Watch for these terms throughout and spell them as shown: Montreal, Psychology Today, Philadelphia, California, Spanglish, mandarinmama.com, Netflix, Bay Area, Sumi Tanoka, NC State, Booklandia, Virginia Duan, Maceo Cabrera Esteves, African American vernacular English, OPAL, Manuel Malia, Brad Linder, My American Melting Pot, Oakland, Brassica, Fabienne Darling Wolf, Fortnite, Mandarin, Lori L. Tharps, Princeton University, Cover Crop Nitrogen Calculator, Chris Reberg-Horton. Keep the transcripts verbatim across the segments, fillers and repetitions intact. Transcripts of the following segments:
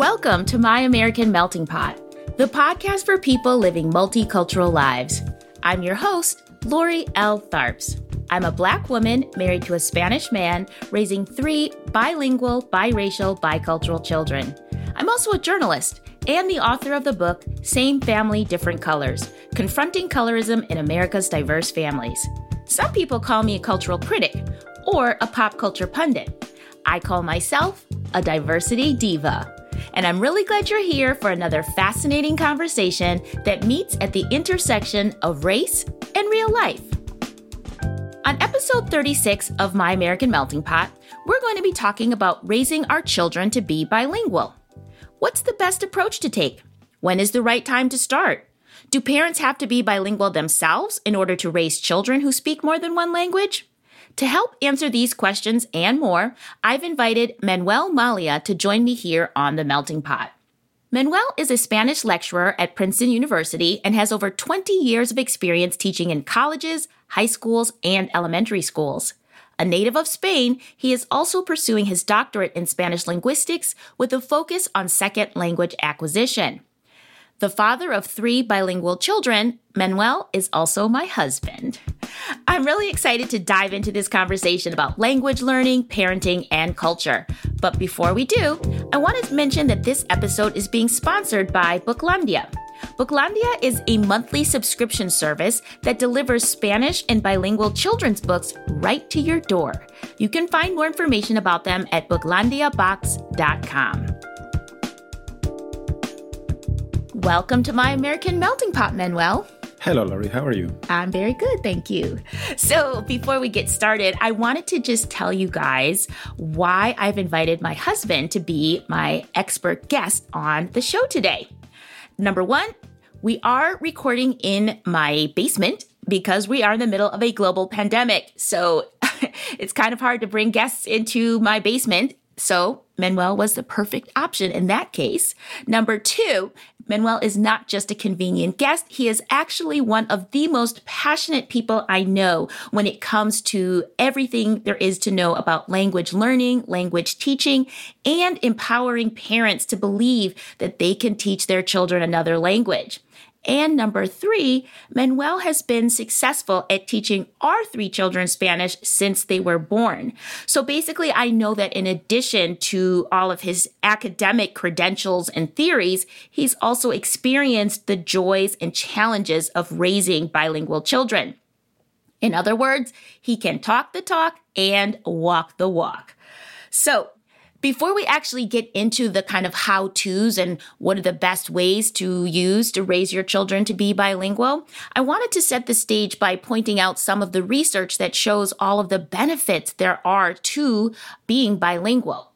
Welcome to My American Melting Pot, the podcast for people living multicultural lives. I'm your host, Lori L. Tharps. I'm a Black woman married to a Spanish man, raising three bilingual, biracial, bicultural children. I'm also a journalist and the author of the book, Same Family, Different Colors, Confronting Colorism in America's Diverse Families. Some people call me a cultural critic or a pop culture pundit. I call myself a diversity diva. And I'm really glad you're here for another fascinating conversation that meets at the intersection of race and real life. On episode thirty-six of My American Melting Pot, we're going to be talking about raising our children to be bilingual. What's the best approach to take? When is the right time to start? Do parents have to be bilingual themselves in order to raise children who speak more than one language? To help answer these questions and more, I've invited Manuel Malia to join me here on The Melting Pot. Manuel is a Spanish lecturer at Princeton University and has over twenty years of experience teaching in colleges, high schools, and elementary schools. A native of Spain, he is also pursuing his doctorate in Spanish linguistics with a focus on second language acquisition. The father of three bilingual children, Manuel is also my husband. I'm really excited to dive into this conversation about language learning, parenting, and culture. But before we do, I wanted to mention that this episode is being sponsored by Booklandia. Booklandia is a monthly subscription service that delivers Spanish and bilingual children's books right to your door. You can find more information about them at Booklandia Box dot com. Welcome to My American Melting Pot, Manuel. Hello, Lori. How are you? I'm very good, thank you. So before we get started, I wanted to just tell you guys why I've invited my husband to be my expert guest on the show today. Number one, we are recording in my basement because we are in the middle of a global pandemic. So it's kind of hard to bring guests into my basement. So Manuel was the perfect option in that case. Number two, Manuel is not just a convenient guest. He is actually one of the most passionate people I know when it comes to everything there is to know about language learning, language teaching, and empowering parents to believe that they can teach their children another language. And number three, Manuel has been successful at teaching our three children Spanish since they were born. So basically, I know that in addition to all of his academic credentials and theories, he's also experienced the joys and challenges of raising bilingual children. In other words, he can talk the talk and walk the walk. So before we actually get into the kind of how-tos and what are the best ways to use to raise your children to be bilingual, I wanted to set the stage by pointing out some of the research that shows all of the benefits there are to being bilingual.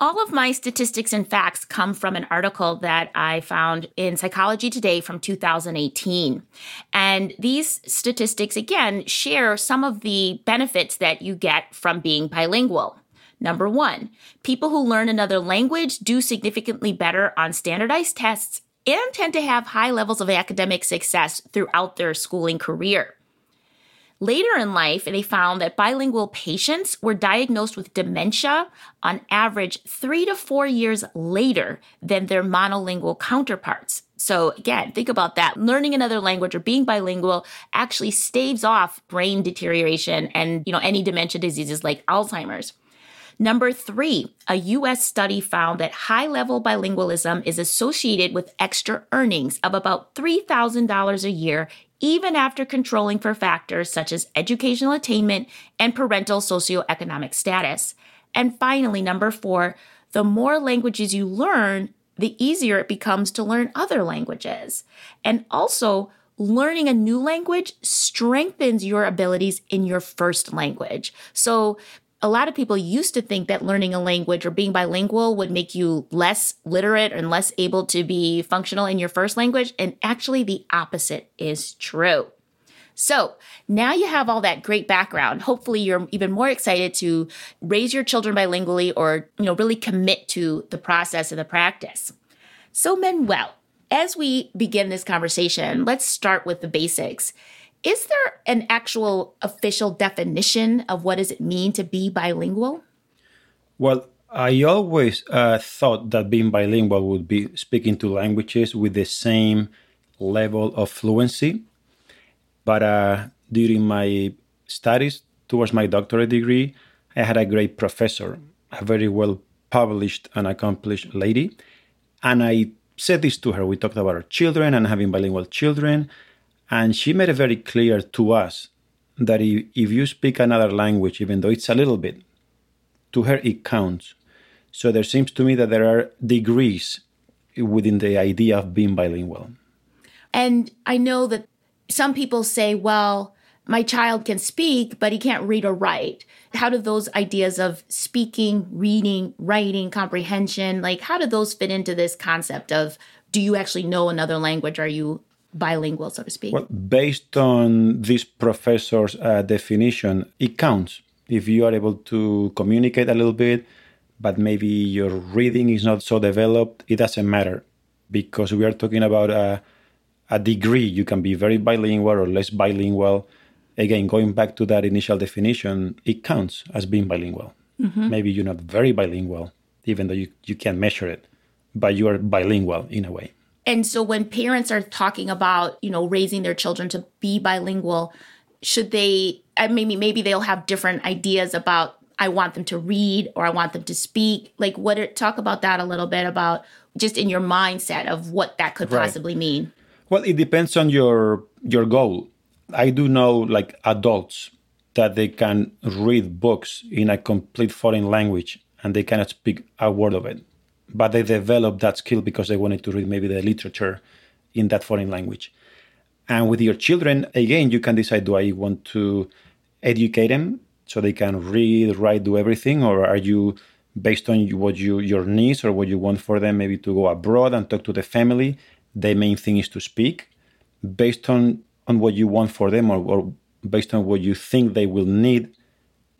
All of my statistics and facts come from an article that I found in Psychology Today from two thousand eighteen. And these statistics, again, share some of the benefits that you get from being bilingual. Number one, people who learn another language do significantly better on standardized tests and tend to have high levels of academic success throughout their schooling career. Later in life, they found that bilingual patients were diagnosed with dementia on average three to four years later than their monolingual counterparts. So again, think about that. Learning another language or being bilingual actually staves off brain deterioration and, you know, any dementia diseases like Alzheimer's. Number three, a U S study found that high-level bilingualism is associated with extra earnings of about three thousand dollars a year, even after controlling for factors such as educational attainment and parental socioeconomic status. And finally, number four, the more languages you learn, the easier it becomes to learn other languages. And also, learning a new language strengthens your abilities in your first language. So a lot of people used to think that learning a language or being bilingual would make you less literate and less able to be functional in your first language, and actually the opposite is true. So now you have all that great background. Hopefully you're even more excited to raise your children bilingually or, you know, really commit to the process and the practice. So Manuel, as we begin this conversation, let's start with the basics. Is there an actual official definition of what does it mean to be bilingual? Well, I always uh, thought that being bilingual would be speaking two languages with the same level of fluency. But uh, during my studies towards my doctorate degree, I had a great professor, a very well-published and accomplished lady. And I said this to her. We talked about our children and having bilingual children. And she made it very clear to us that if you speak another language, even though it's a little bit, to her it counts. So there seems to me that there are degrees within the idea of being bilingual. And I know that some people say, well, my child can speak, but he can't read or write. How do those ideas of speaking, reading, writing, comprehension, like how do those fit into this concept of do you actually know another language? Are you bilingual, so to speak? Well, based on this professor's uh, definition, it counts. If you are able to communicate a little bit, but maybe your reading is not so developed, it doesn't matter because we are talking about a, a degree. You can be very bilingual or less bilingual. Again, going back to that initial definition, it counts as being bilingual. Mm-hmm. Maybe you're not very bilingual, even though you, you can't measure it, but you are bilingual in a way. And so when parents are talking about, you know, raising their children to be bilingual, should they, I mean, maybe they'll have different ideas about, I want them to read or I want them to speak. Like what, are, talk about that a little bit about just in your mindset of what that could right. possibly mean. Well, it depends on your your goal. I do know like adults that they can read books in a complete foreign language and they cannot speak a word of it. But they developed that skill because they wanted to read maybe the literature in that foreign language. And with your children, again, you can decide, do I want to educate them so they can read, write, do everything? Or are you, based on what you your needs or what you want for them, maybe to go abroad and talk to the family? The main thing is to speak. Based on on what you want for them or, or based on what you think they will need,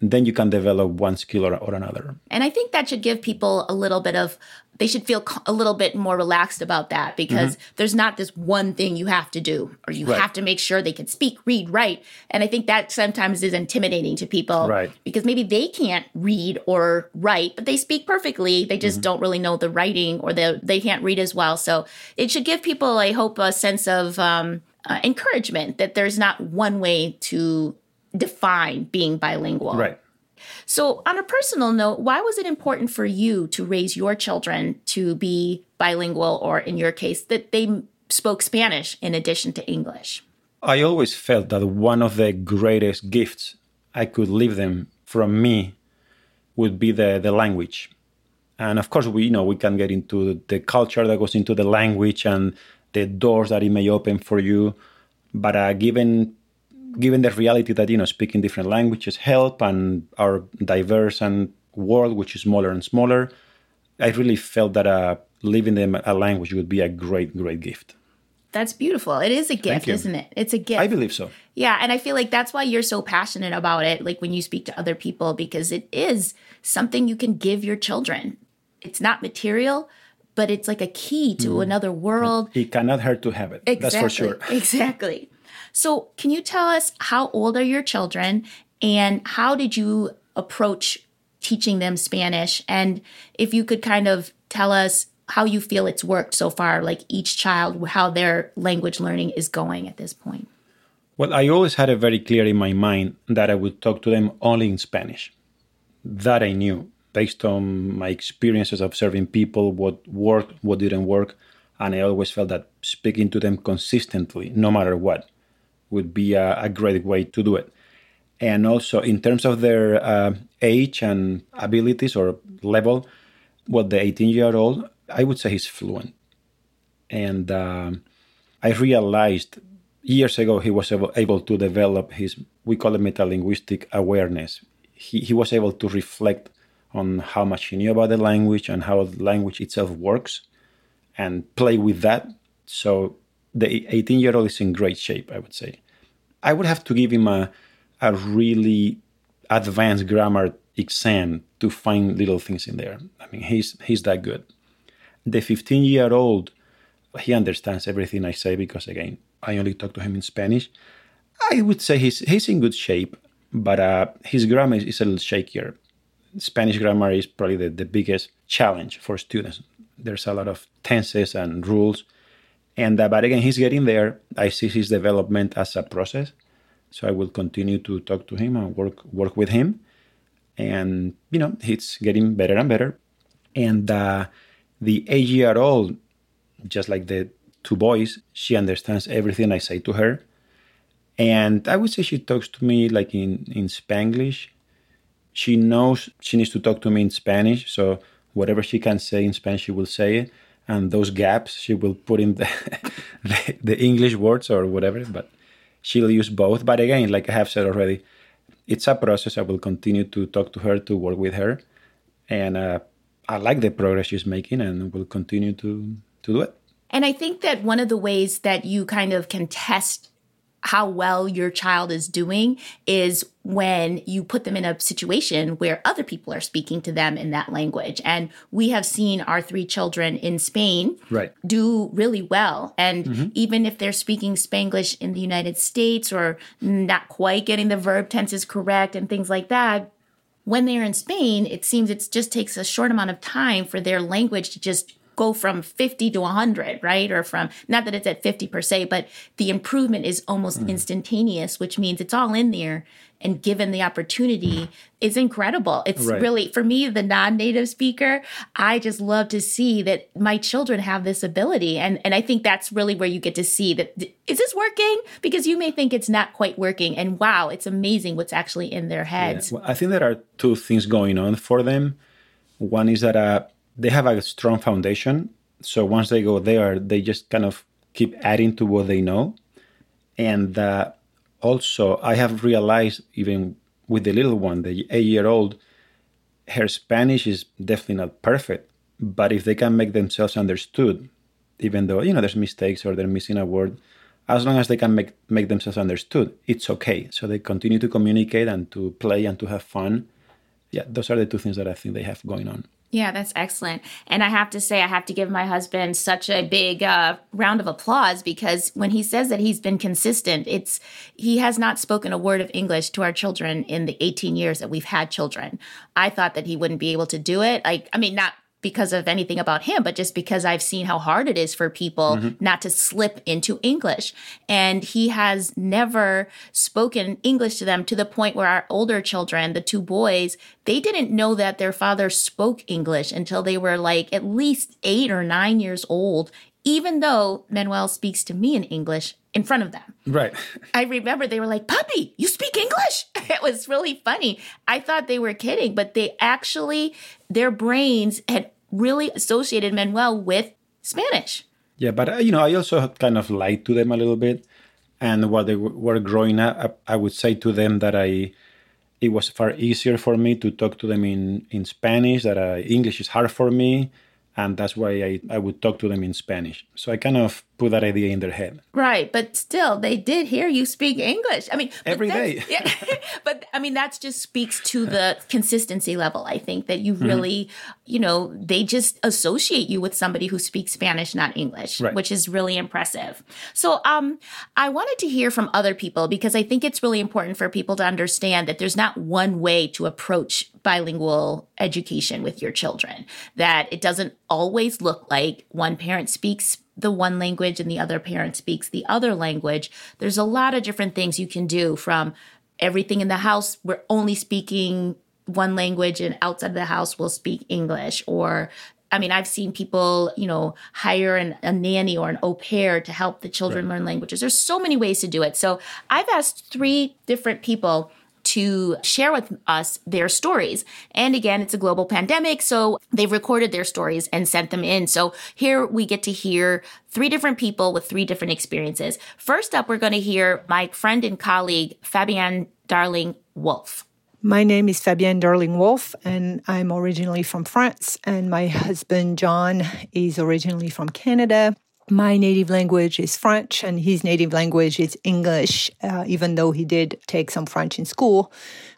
then you can develop one skill or, or another. And I think that should give people a little bit of, they should feel a little bit more relaxed about that because mm-hmm. there's not this one thing you have to do or you right. have to make sure they can speak, read, write. And I think that sometimes is intimidating to people right. because maybe they can't read or write, but they speak perfectly. They just mm-hmm. don't really know the writing or the, they can't read as well. So it should give people, I hope, a sense of um, uh, encouragement that there's not one way to define being bilingual. Right. So on a personal note, why was it important for you to raise your children to be bilingual, or in your case, that they spoke Spanish in addition to English? I always felt that one of the greatest gifts I could leave them from me would be the, the language. And of course, we you know we can get into the culture that goes into the language and the doors that it may open for you. But uh, given Given the reality that, you know, speaking different languages help and our diverse and world, which is smaller and smaller, I really felt that uh, leaving them a language would be a great, great gift. That's beautiful. It is a gift, isn't it? It's a gift. I believe so. Yeah. And I feel like that's why you're so passionate about it, like when you speak to other people, because it is something you can give your children. It's not material, but it's like a key to mm. another world. It cannot hurt to have it. Exactly. That's for sure. Exactly. So can you tell us how old are your children and how did you approach teaching them Spanish? And if you could kind of tell us how you feel it's worked so far, like each child, how their language learning is going at this point. Well, I always had it very clear in my mind that I would talk to them only in Spanish. That I knew based on my experiences observing people, what worked, what didn't work. And I always felt that speaking to them consistently, no matter what, would be a, a great way to do it. And also in terms of their uh, age and abilities or level, well, the eighteen-year-old, I would say he's fluent. And uh, I realized years ago he was able, able to develop his, we call it metalinguistic awareness. He, he was able to reflect on how much he knew about the language and how the language itself works and play with that. So the eighteen-year-old is in great shape, I would say. I would have to give him a, a really advanced grammar exam to find little things in there. I mean, he's he's that good. The fifteen-year-old, he understands everything I say because, again, I only talk to him in Spanish. I would say he's he's in good shape, but uh, his grammar is, is a little shakier. Spanish grammar is probably the, the biggest challenge for students. There's a lot of tenses and rules. And uh, but again, he's getting there. I see his development as a process. So I will continue to talk to him and work work with him. And, you know, he's getting better and better. And uh, the eight-year-old, just like the two boys, she understands everything I say to her. And I would say she talks to me like in, in Spanglish. She knows she needs to talk to me in Spanish. So whatever she can say in Spanish, she will say it. And those gaps, she will put in the, the, the English words or whatever. But she'll use both. But again, like I have said already, it's a process. I will continue to talk to her, to work with her. And uh, I like the progress she's making and will continue to, to do it. And I think that one of the ways that you kind of can test how well your child is doing is when you put them in a situation where other people are speaking to them in that language. And we have seen our three children in Spain right. do really well. And mm-hmm. even if they're speaking Spanglish in the United States or not quite getting the verb tenses correct and things like that, when they're in Spain, it seems it just takes a short amount of time for their language to just go from fifty to one hundred, right? Or from, not that it's at fifty per se, but the improvement is almost mm. instantaneous, which means it's all in there. And given the opportunity, it's incredible. It's right. really, for me, the non-native speaker, I just love to see that my children have this ability. And, and I think that's really where you get to see that, is this working? Because you may think it's not quite working. And wow, it's amazing what's actually in their heads. Yeah. Well, I think there are two things going on for them. One is that, uh, they have a strong foundation. So once they go there, they just kind of keep adding to what they know. And uh, also, I have realized, even with the little one, the eight-year-old, her Spanish is definitely not perfect. But if they can make themselves understood, even though, you know, there's mistakes or they're missing a word, as long as they can make, make themselves understood, it's okay. So they continue to communicate and to play and to have fun. Yeah, those are the two things that I think they have going on. Yeah, that's excellent. And I have to say, I have to give my husband such a big uh, round of applause, because when he says that he's been consistent, it's he has not spoken a word of English to our children in the eighteen years that we've had children. I thought that he wouldn't be able to do it. Like, I mean, not because of anything about him, but just because I've seen how hard it is for people mm-hmm. not to slip into English. And he has never spoken English to them, to the point where our older children, the two boys, they didn't know that their father spoke English until they were like at least eight or nine years old, even though Manuel speaks to me in English in front of them. Right. I remember they were like, "Puppy, you speak English?" It was really funny. I thought they were kidding, but they actually, their brains had really associated Manuel with Spanish. Yeah, but, you know, I also kind of lied to them a little bit. And while they were growing up, I would say to them that I, it was far easier for me to talk to them in, in Spanish, that I, English is hard for me. And that's why I, I would talk to them in Spanish. So I kind of put that idea in their head. Right. But still, they did hear you speak English. I mean, every day. Yeah, but I mean, that just speaks to the consistency level, I think, that you really, mm-hmm. you know, they just associate you with somebody who speaks Spanish, not English, right. which is really impressive. So um, I wanted to hear from other people, because I think it's really important for people to understand that there's not one way to approach bilingual education with your children, that it doesn't always look like one parent speaks the one language and the other parent speaks the other language. There's a lot of different things you can do, from everything in the house, we're only speaking one language and outside of the house we'll speak English. Or, I mean, I've seen people, you know, hire an, a nanny or an au pair to help the children right. learn languages. There's so many ways to do it. So I've asked three different people to share with us their stories. And again, it's a global pandemic, so they've recorded their stories and sent them in. So here we get to hear three different people with three different experiences. First up, we're going to hear my friend and colleague, Fabienne Darling Wolf. My name is Fabienne Darling Wolf, and I'm originally from France, and my husband, John, is originally from Canada. My native language is French, and his native language is English, uh, even though he did take some French in school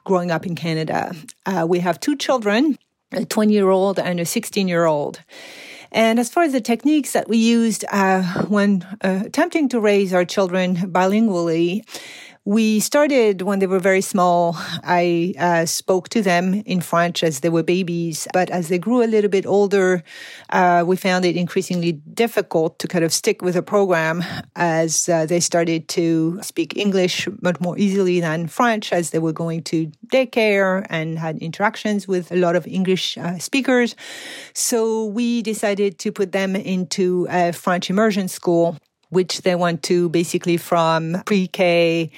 growing up in Canada. Uh, we have two children, a twenty-year-old and a sixteen-year-old. And as far as the techniques that we used uh, when uh, attempting to raise our children bilingually, We started when they were very small. I uh, spoke to them in French as they were babies. But as they grew a little bit older, uh, we found it increasingly difficult to kind of stick with a program as uh, they started to speak English much more easily than French as they were going to daycare and had interactions with a lot of English uh, speakers. So we decided to put them into a French immersion school, which they went to basically from pre-K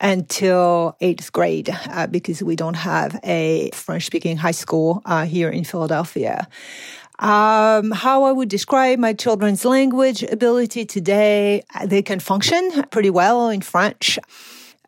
until eighth grade, uh, because we don't have a French-speaking high school uh, here in Philadelphia. Um, how I would describe my children's language ability today, they can function pretty well in French.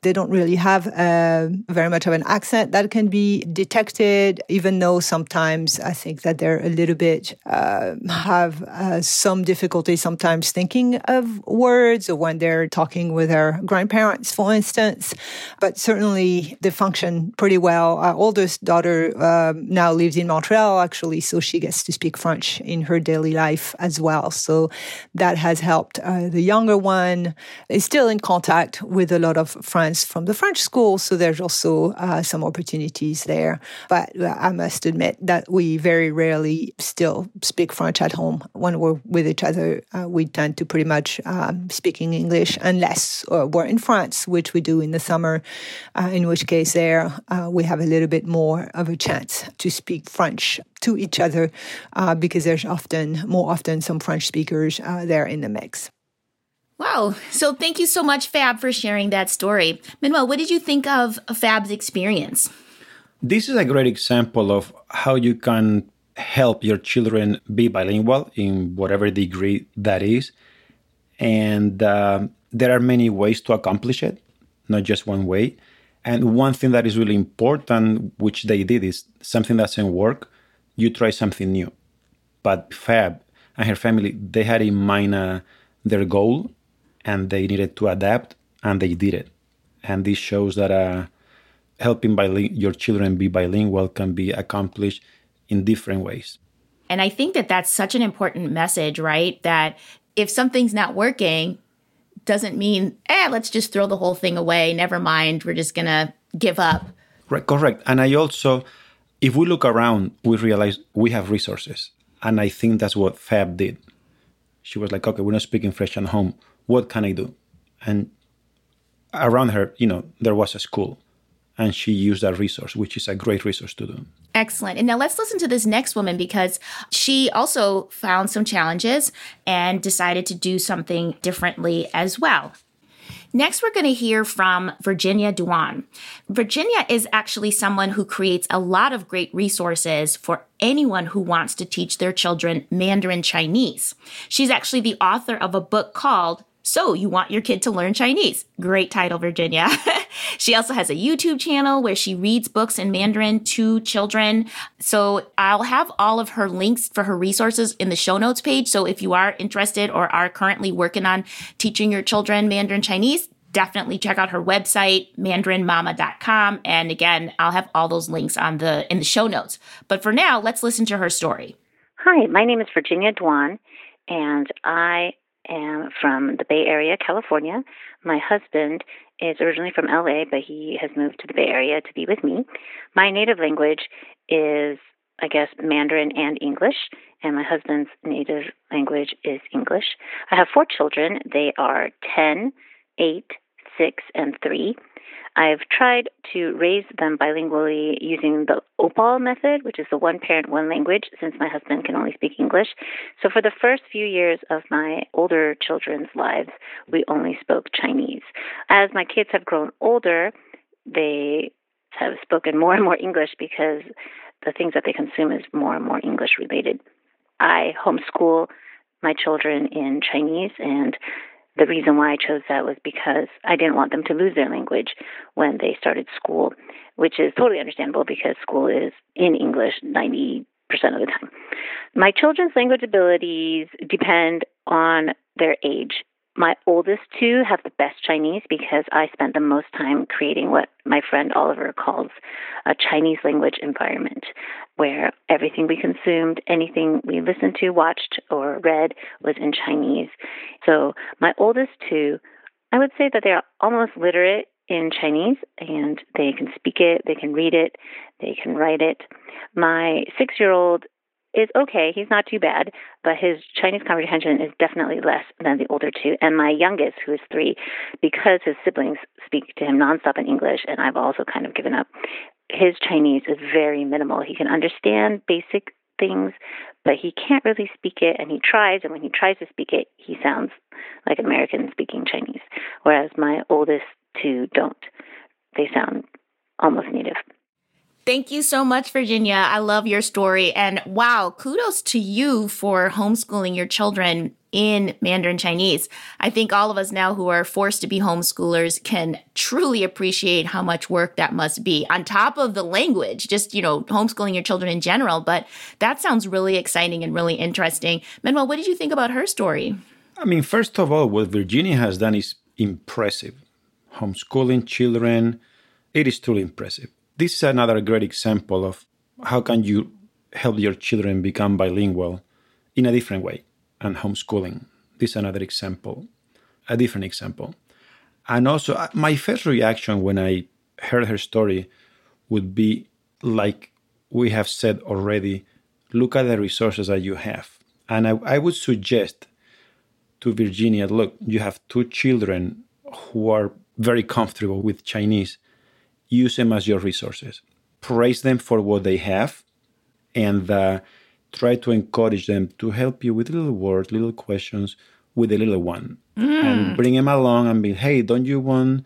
They don't really have uh, very much of an accent that can be detected, even though sometimes I think that they're a little bit, uh, have uh, some difficulty sometimes thinking of words or when they're talking with their grandparents, for instance. But certainly they function pretty well. Our oldest daughter uh, now lives in Montreal, actually, so she gets to speak French in her daily life as well. So that has helped. Uh, the younger one is still in contact with a lot of friends from the French school, so there's also uh, some opportunities there. But uh, I must admit that we very rarely still speak French at home. When we're with each other, uh, we tend to pretty much um, speaking English, unless uh, we're in France, which we do in the summer, uh, in which case there uh, we have a little bit more of a chance to speak French to each other uh, because there's often, more often, some French speakers uh, there in the mix. Wow. So thank you so much, Fab, for sharing that story. Manuel, what did you think of Fab's experience? This is a great example of how you can help your children be bilingual in whatever degree that is. And uh, there are many ways to accomplish it, not just one way. And one thing that is really important, which they did, is something that doesn't work, you try something new. But Fab and her family, they had in mind uh, their goal, and they needed to adapt, and they did it. And this shows that uh, helping biling- your children be bilingual can be accomplished in different ways. And I think that that's such an important message, right? That if something's not working, doesn't mean, eh, let's just throw the whole thing away. Never mind. We're just going to give up. Right, correct. And I also, if we look around, we realize we have resources. And I think that's what Fab did. She was like, okay, we're not speaking French at home. What can I do? And around her, you know, there was a school, and she used that resource, which is a great resource to do. Excellent. And now let's listen to this next woman, because she also found some challenges and decided to do something differently as well. Next, we're going to hear from Virginia Duan. Virginia is actually someone who creates a lot of great resources for anyone who wants to teach their children Mandarin Chinese. She's actually the author of a book called So You Want Your Kid to Learn Chinese. Great title, Virginia. She also has a YouTube channel where she reads books in Mandarin to children. So I'll have all of her links for her resources in the show notes page. So if you are interested or are currently working on teaching your children Mandarin Chinese, definitely check out her website, mandarin mama dot com. And again, I'll have all those links on the in the show notes. But for now, let's listen to her story. Hi, my name is Virginia Duan, and I am from the Bay Area, California. My husband is originally from L A, but he has moved to the Bay Area to be with me. My native language is, I guess, Mandarin and English, and my husband's native language is English. I have four children. They are ten, eight, six, and three. I've tried to raise them bilingually using the O P A L method, which is the one parent, one language, since my husband can only speak English. So for the first few years of my older children's lives, we only spoke Chinese. As my kids have grown older, they have spoken more and more English because the things that they consume is more and more English related. I homeschool my children in Chinese, and the reason why I chose that was because I didn't want them to lose their language when they started school, which is totally understandable because school is in English ninety percent of the time. My children's language abilities depend on their age. My oldest two have the best Chinese because I spent the most time creating what my friend Oliver calls a Chinese language environment, where everything we consumed, anything we listened to, watched, or read was in Chinese. So my oldest two, I would say that they're almost literate in Chinese, and they can speak it, they can read it, they can write it. My six-year-old is okay. He's not too bad, but his Chinese comprehension is definitely less than the older two. And my youngest, who is three, because his siblings speak to him nonstop in English, and I've also kind of given up, his Chinese is very minimal. He can understand basic things, but he can't really speak it, and he tries, and when he tries to speak it, he sounds like American speaking Chinese, whereas my oldest two don't. They sound almost native. Thank you so much, Virginia. I love your story. And wow, kudos to you for homeschooling your children in Mandarin Chinese. I think all of us now who are forced to be homeschoolers can truly appreciate how much work that must be on top of the language, just, you know, homeschooling your children in general. But that sounds really exciting and really interesting. Manuel, what did you think about her story? I mean, first of all, what Virginia has done is impressive. Homeschooling children, it is truly impressive. This is another great example of how can you help your children become bilingual in a different way, and homeschooling. This is another example, a different example. And also, my first reaction when I heard her story would be, like we have said already, look at the resources that you have. And I, I would suggest to Virginia, look, you have two children who are very comfortable with Chinese. Use them as your resources. Praise them for what they have, and uh, try to encourage them to help you with little words, little questions with the little one. Mm. And bring them along and be, hey, don't you want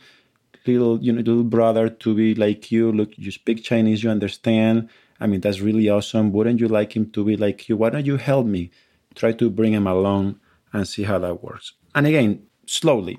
little, you know, little brother to be like you? Look, you speak Chinese, you understand. I mean, that's really awesome. Wouldn't you like him to be like you? Why don't you help me? Try to bring him along and see how that works. And again, slowly,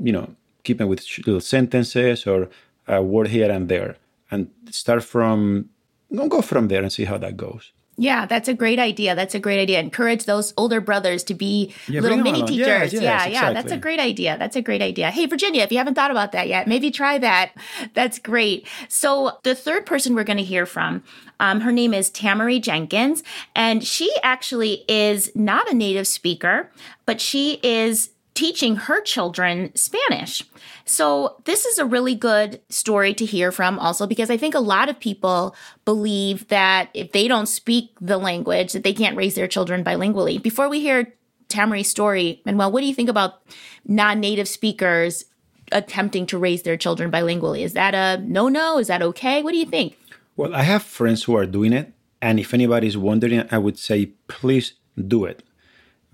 you know, keep him with little sentences or a word here and there, and start from, don't go from there and see how that goes. Yeah, that's a great idea. That's a great idea. Encourage those older brothers to be yeah, little mini along. teachers. Yes, yes, yeah, yeah, exactly. That's a great idea. That's a great idea. Hey, Virginia, if you haven't thought about that yet, maybe try that. That's great. So the third person we're going to hear from, um, her name is Tamari Jenkins, and she actually is not a native speaker, but she is teaching her children Spanish. So this is a really good story to hear from also, because I think a lot of people believe that if they don't speak the language, that they can't raise their children bilingually. Before we hear Tamari's story, Manuel, what do you think about non-native speakers attempting to raise their children bilingually? Is that a no-no? Is that okay? What do you think? Well, I have friends who are doing it. And if anybody's wondering, I would say, please do it.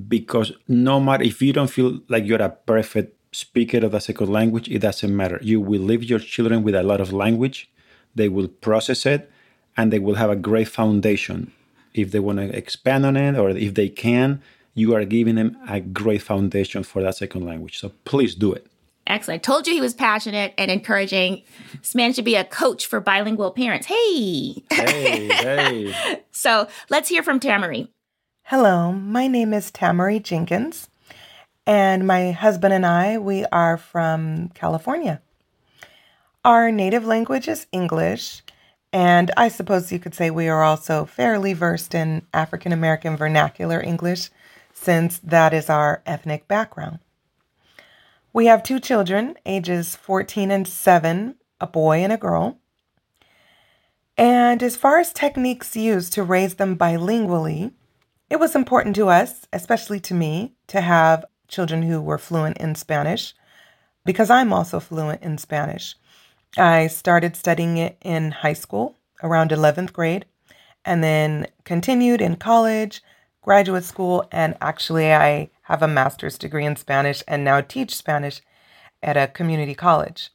Because no matter if you don't feel like you're a perfect speaker of a second language, it doesn't matter. You will leave your children with a lot of language. They will process it, and they will have a great foundation. If they want to expand on it, or if they can, you are giving them a great foundation for that second language. So please do it. Excellent. I told you he was passionate and encouraging. This man should be a coach for bilingual parents. Hey! Hey, hey. So let's hear from Tamari. Hello, my name is Tamari Jenkins, and my husband and I, we are from California. Our native language is English, and I suppose you could say we are also fairly versed in African American vernacular English, since that is our ethnic background. We have two children, ages fourteen and seven, a boy and a girl. And as far as techniques used to raise them bilingually, it was important to us, especially to me, to have children who were fluent in Spanish, because I'm also fluent in Spanish. I started studying it in high school, around eleventh grade, and then continued in college, graduate school, and actually I have a master's degree in Spanish and now teach Spanish at a community college.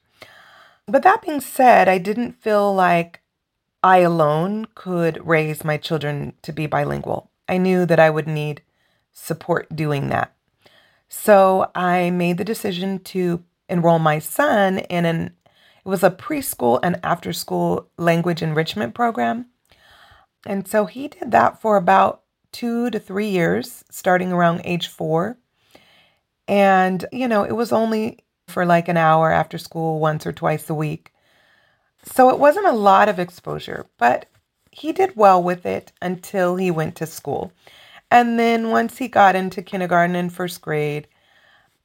But that being said, I didn't feel like I alone could raise my children to be bilingual. I knew that I would need support doing that. So I made the decision to enroll my son in an, it was a preschool and after-school language enrichment program. And so he did that for about two to three years, starting around age four. And, you know, it was only for like an hour after school, once or twice a week. So it wasn't a lot of exposure, but he did well with it until he went to school. And then once he got into kindergarten and first grade,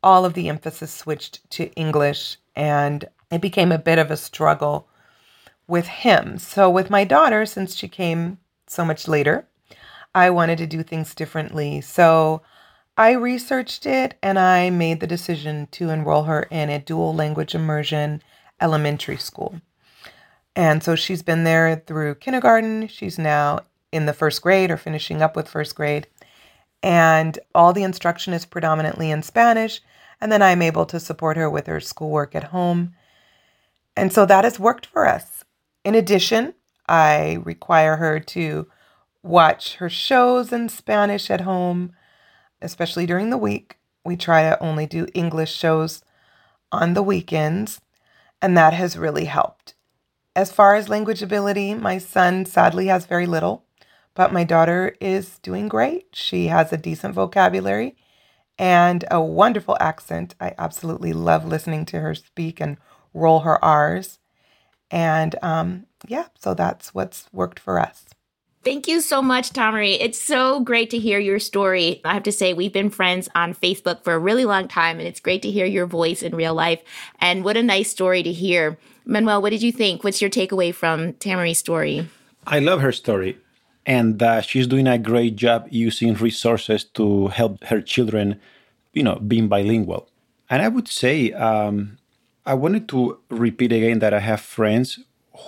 all of the emphasis switched to English, and it became a bit of a struggle with him. So with my daughter, since she came so much later, I wanted to do things differently. So I researched it and I made the decision to enroll her in a dual language immersion elementary school. And so she's been there through kindergarten. She's now in the first grade or finishing up with first grade. And all the instruction is predominantly in Spanish. And then I'm able to support her with her schoolwork at home. And so that has worked for us. In addition, I require her to watch her shows in Spanish at home, especially during the week. We try to only do English shows on the weekends, and that has really helped. As far as language ability, my son sadly has very little, but my daughter is doing great. She has a decent vocabulary and a wonderful accent. I absolutely love listening to her speak and roll her R's. And um, yeah, so that's what's worked for us. Thank you so much, Tamari. It's so great to hear your story. I have to say, we've been friends on Facebook for a really long time, and it's great to hear your voice in real life. And what a nice story to hear. Manuel, what did you think? What's your takeaway from Tamari's story? I love her story. And uh, she's doing a great job using resources to help her children, you know, being bilingual. And I would say, um, I wanted to repeat again that I have friends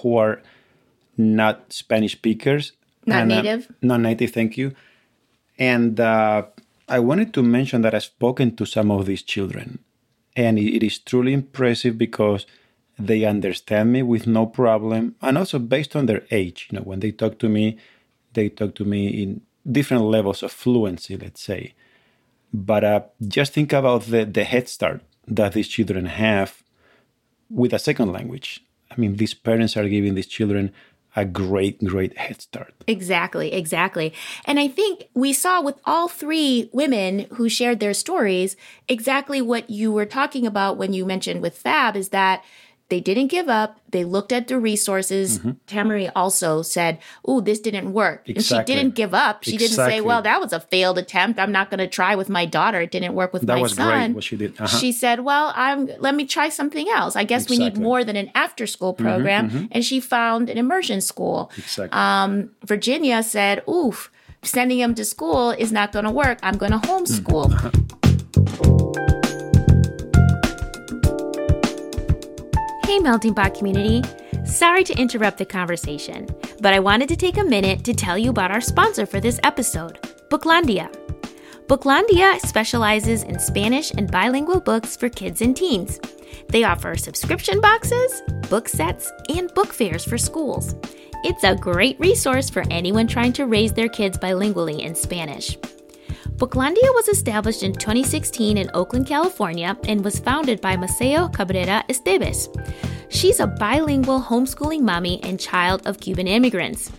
who are not Spanish speakers. Not and, native. Uh, not native, thank you. And uh, I wanted to mention that I've spoken to some of these children. And it, it is truly impressive because they understand me with no problem. And also based on their age, you know, when they talk to me, they talk to me in different levels of fluency, let's say. But uh, just think about the, the head start that these children have with a second language. I mean, these parents are giving these children a great, great head start. Exactly, exactly. And I think we saw with all three women who shared their stories exactly what you were talking about when you mentioned with Fab, is that they didn't give up. They looked at the resources. Mm-hmm. Tamari also said, oh, this didn't work. Exactly. And she didn't give up. She exactly. didn't say, well, that was a failed attempt. I'm not going to try with my daughter. It didn't work with that my son. That was great what she did. Uh-huh. She said, well, I'm, let me try something else. I guess exactly. we need more than an after-school program. Mm-hmm, mm-hmm. And she found an immersion school. Exactly. Um, Virginia said, oof, sending him to school is not going to work. I'm going to homeschool. Mm-hmm. Uh-huh. Hey, Melting Pot community. Sorry to interrupt the conversation, but I wanted to take a minute to tell you about our sponsor for this episode, Booklandia. Booklandia specializes in Spanish and bilingual books for kids and teens. They offer subscription boxes, book sets, and book fairs for schools. It's a great resource for anyone trying to raise their kids bilingually in Spanish. Booklandia was established in twenty sixteen in Oakland, California, and was founded by Maceo Cabrera Esteves. She's a bilingual homeschooling mommy and child of Cuban immigrants.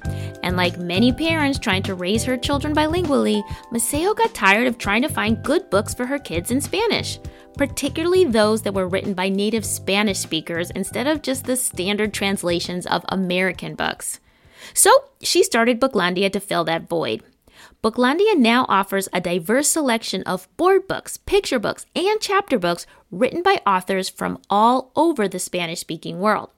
And like many parents trying to raise her children bilingually, Maceo got tired of trying to find good books for her kids in Spanish, particularly those that were written by native Spanish speakers instead of just the standard translations of American books. So she started Booklandia to fill that void. Booklandia now offers a diverse selection of board books, picture books, and chapter books written by authors from all over the Spanish-speaking world.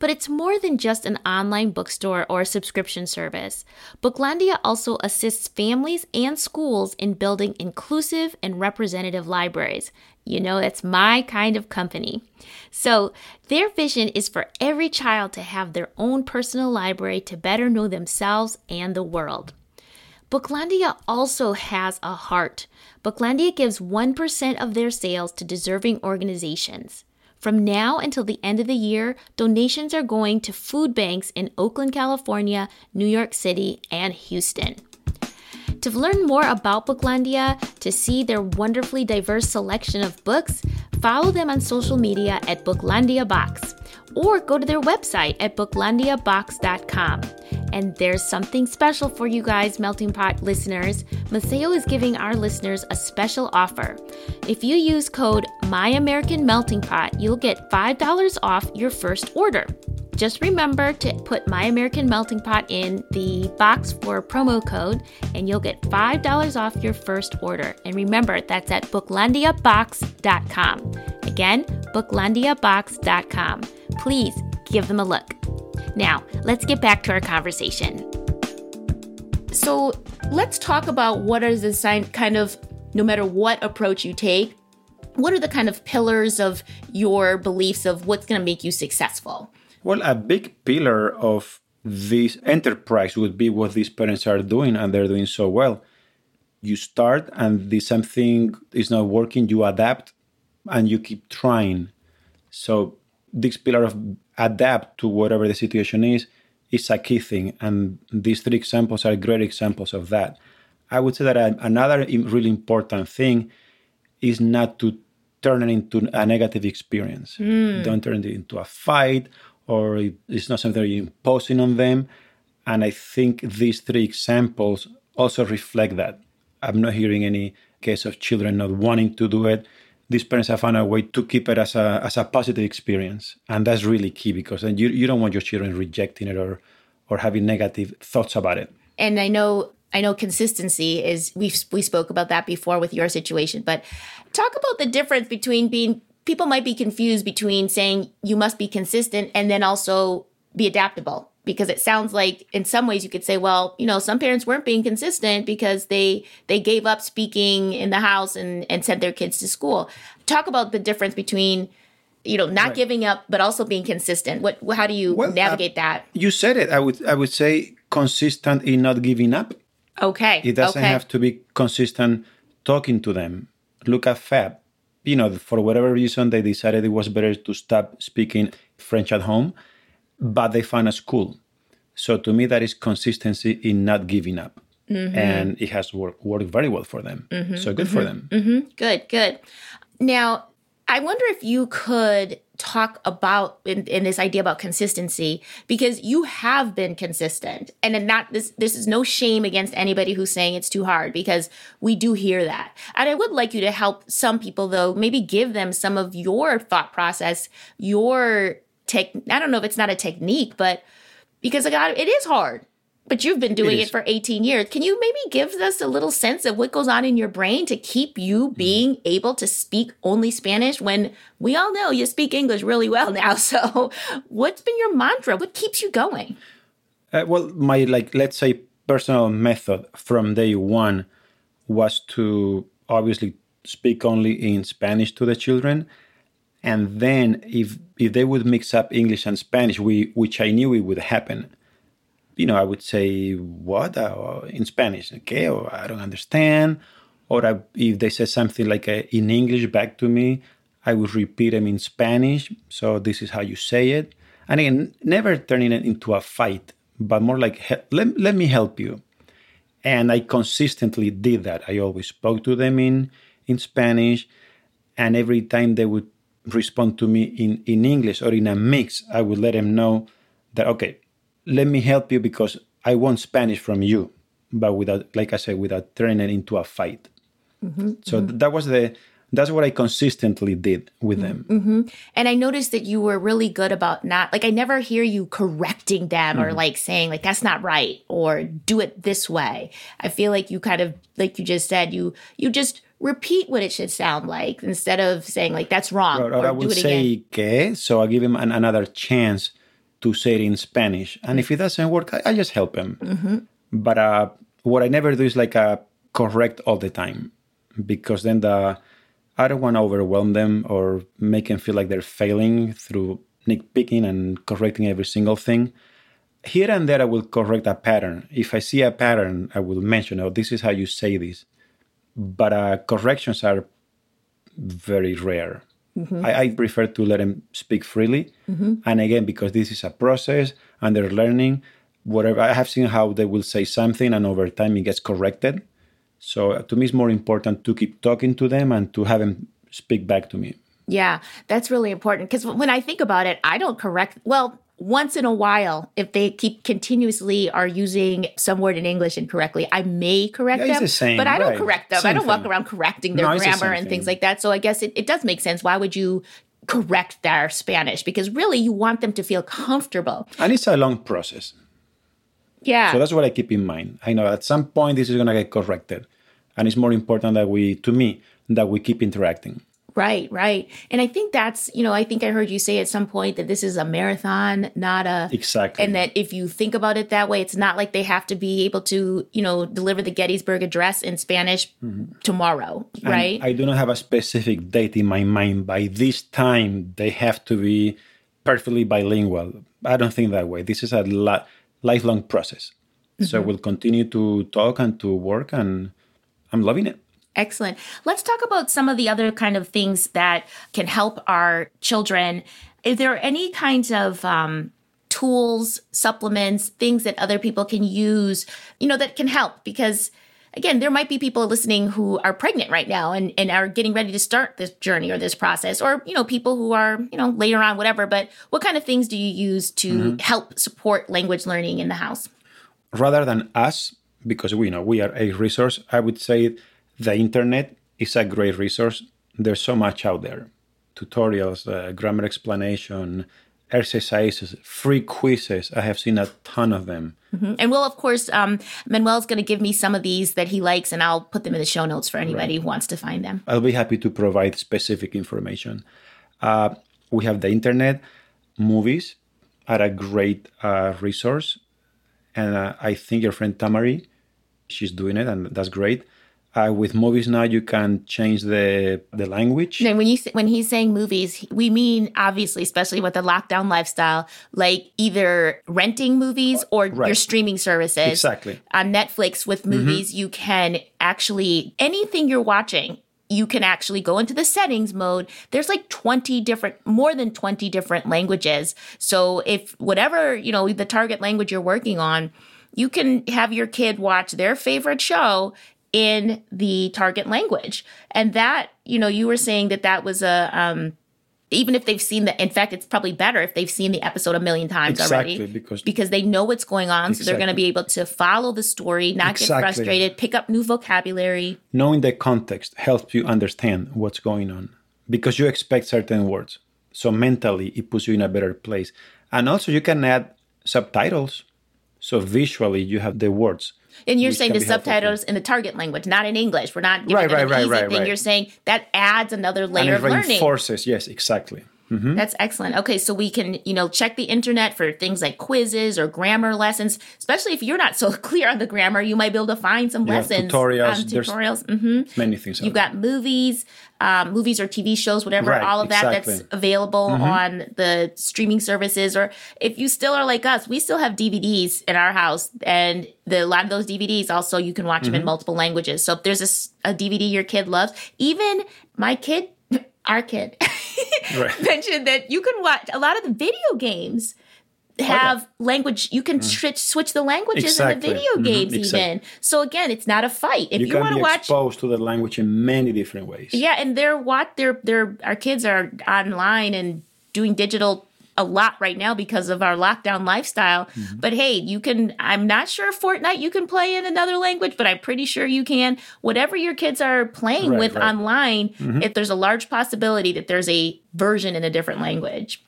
But it's more than just an online bookstore or subscription service. Booklandia also assists families and schools in building inclusive and representative libraries. You know, that's my kind of company. So their vision is for every child to have their own personal library to better know themselves and the world. Booklandia also has a heart. Booklandia gives one percent of their sales to deserving organizations. From now until the end of the year, donations are going to food banks in Oakland, California, New York City, and Houston. To learn more about Booklandia, to see their wonderfully diverse selection of books, follow them on social media at BooklandiaBox, or go to their website at Booklandia Box dot com. And there's something special for you guys, Melting Pot listeners. Maceo is giving our listeners a special offer. If you use code MyAmericanMeltingPot, you'll get five dollars off your first order. Just remember to put My American Melting Pot in the box for promo code, and you'll get five dollars off your first order. And remember, that's at Booklandia Box dot com. Again, booklandia box dot com. Please give them a look. Now, let's get back to our conversation. So let's talk about what are the sign kind of, no matter what approach you take, what are the kind of pillars of your beliefs of what's going to make you successful? Well, a big pillar of this enterprise would be what these parents are doing, and they're doing so well. You start and the something is not working, you adapt and you keep trying. So this pillar of adapt to whatever the situation is, is a key thing. And these three examples are great examples of that. I would say that another really important thing is not to turn it into a negative experience. Mm. Don't turn it into a fight, or it's not something you're imposing on them. And I think these three examples also reflect that. I'm not hearing any case of children not wanting to do it. These parents have found a way to keep it as a as a positive experience. And that's really key, because then you, you don't want your children rejecting it or or having negative thoughts about it. And I know I know consistency is, we we spoke about that before with your situation, but talk about the difference between being, people might be confused between saying you must be consistent and then also be adaptable. Because it sounds like in some ways you could say, well, you know, some parents weren't being consistent because they they gave up speaking in the house and, and sent their kids to school. Talk about the difference between, you know, not right. giving up, but also being consistent. What, how do you well, navigate uh, that? You said it. I would I would say consistent in not giving up. Okay. It doesn't okay. have to be consistent talking to them. Look at Fab. You know, for whatever reason, they decided it was better to stop speaking French at home, but they found a school. So to me, that is consistency in not giving up. Mm-hmm. And it has worked, worked very well for them. Mm-hmm. So good mm-hmm. for them. Mm-hmm. Good, good. Now, I wonder if you could talk about in, in this idea about consistency, because you have been consistent. And in not this this is no shame against anybody who's saying it's too hard, because we do hear that. And I would like you to help some people, though, maybe give them some of your thought process, your tech. I don't know if it's not a technique, but because I got, it is hard, but you've been doing it, it for eighteen years. Can you maybe give us a little sense of what goes on in your brain to keep you being mm-hmm. able to speak only Spanish when we all know you speak English really well now? So what's been your mantra? What keeps you going? Uh, well, my, like, let's say personal method from day one was to obviously speak only in Spanish to the children. And then if if they would mix up English and Spanish, we which I knew it would happen, you know, I would say, what? Uh, in Spanish, okay, or I don't understand. Or I, if they said something like uh, in English back to me, I would repeat them in Spanish. So this is how you say it. And again, never turning it into a fight, but more like, he- let, let me help you. And I consistently did that. I always spoke to them in, in Spanish. And every time they would respond to me in, in English or in a mix, I would let them know that, okay, let me help you because I want Spanish from you, but without, like I said, without turning it into a fight. Mm-hmm, so mm-hmm. that was the, that's what I consistently did with them. Mm-hmm. And I noticed that you were really good about not, like, I never hear you correcting them mm-hmm. or like saying like, that's not right or do it this way. I feel like you kind of, like you just said, you, you just repeat what it should sound like instead of saying like, that's wrong. Or, or, or I would say, que, so I give him an, another chance to say it in Spanish. And if it doesn't work, I, I just help him. Mm-hmm. But uh, what I never do is like uh, correct all the time, because then the, I don't want to overwhelm them or make them feel like they're failing through nitpicking and correcting every single thing. Here and there, I will correct a pattern. If I see a pattern, I will mention, oh, this is how you say this. But uh, corrections are very rare. Mm-hmm. I, I prefer to let them speak freely. Mm-hmm. And again, because this is a process and they're learning, whatever. I have seen how they will say something and over time it gets corrected. So to me, it's more important to keep talking to them and to have them speak back to me. Yeah, that's really important. Because when I think about it, I don't correct. Well, once in a while, if they keep continuously are using some word in English incorrectly, I may correct yeah, them, the same, but I don't right. correct them. Same I don't thing. walk around correcting their no, grammar the and things thing. like that. So I guess it, it does make sense. Why would you correct their Spanish? Because really you want them to feel comfortable. And it's a long process. Yeah. So that's what I keep in mind. I know at some point this is going to get corrected. And it's more important that we, to me, that we keep interacting. Right, right. And I think that's, you know, I think I heard you say at some point that this is a marathon, not a... Exactly. And that if you think about it that way, it's not like they have to be able to, you know, deliver the Gettysburg Address in Spanish mm-hmm. tomorrow, right? And I do not have a specific date in my mind. By this time, they have to be perfectly bilingual. I don't think that way. This is a li- lifelong process. Mm-hmm. So we'll continue to talk and to work, and I'm loving it. Excellent. Let's talk about some of the other kind of things that can help our children. Are there any kinds of um, tools, supplements, things that other people can use, you know, that can help? Because, again, there might be people listening who are pregnant right now and, and are getting ready to start this journey or this process, or, you know, people who are, you know, later on, whatever. But what kind of things do you use to mm-hmm. help support language learning in the house? Rather than us, because we know we are a resource, I would say the internet is a great resource. There's so much out there. Tutorials, uh, grammar explanation, exercises, free quizzes. I have seen a ton of them. Mm-hmm. And we'll, of course, um, Manuel's going to give me some of these that he likes, and I'll put them in the show notes for anybody right. who wants to find them. I'll be happy to provide specific information. Uh, we have the internet. Movies are a great uh, resource. And uh, I think your friend Tamari, she's doing it, and that's great. Uh, with movies now, you can change the the language. And when you when he's saying movies, we mean obviously, especially with the lockdown lifestyle, like either renting movies or right. your streaming services. Exactly. On Netflix with movies, mm-hmm. you can actually anything you're watching. You can actually go into the settings mode. There's like twenty different, more than twenty different languages. So if whatever, you know, the target language you're working on, you can have your kid watch their favorite show in the target language. And that, you know, you were saying that that was a, um, even if they've seen the, in fact, it's probably better if they've seen the episode a million times exactly, already. Because, because they know what's going on. Exactly. So they're going to be able to follow the story, not exactly. get frustrated, pick up new vocabulary. Knowing the context helps you understand what's going on because you expect certain words. So mentally, it puts you in a better place. And also you can add subtitles. So visually, you have the words. And you're saying the subtitles in the target language, not in English. We're not giving right, right, an right, easy right, thing. Right. You're saying that adds another layer of learning. And it reinforces, yes, exactly. Mm-hmm. That's excellent. Okay, so we can, you know, check the internet for things like quizzes or grammar lessons, especially if you're not so clear on the grammar, you might be able to find some you lessons. Tutorials. Um, tutorials. Mm-hmm. Many things. You've got movies, um, movies or T V shows, whatever, right, all of that exactly. that's available mm-hmm. on the streaming services. Or if you still are like us, we still have D V Ds in our house. And the, a lot of those D V Ds also, you can watch mm-hmm. them in multiple languages. So if there's a, a D V D your kid loves, even my kid, our kid right. mentioned that you can watch a lot of the video games have okay. language. You can mm. tr- switch the languages exactly. in the video games mm-hmm. exactly. even. So again, it's not a fight. If you, you want to watch, exposed to the language in many different ways. Yeah, and they're what they're they're our kids are online and doing digital a lot right now because of our lockdown lifestyle. Mm-hmm. But hey, you can, I'm not sure Fortnite you can play in another language, but I'm pretty sure you can. Whatever your kids are playing right, with right. online, mm-hmm. if there's a large possibility that there's a version in a different language.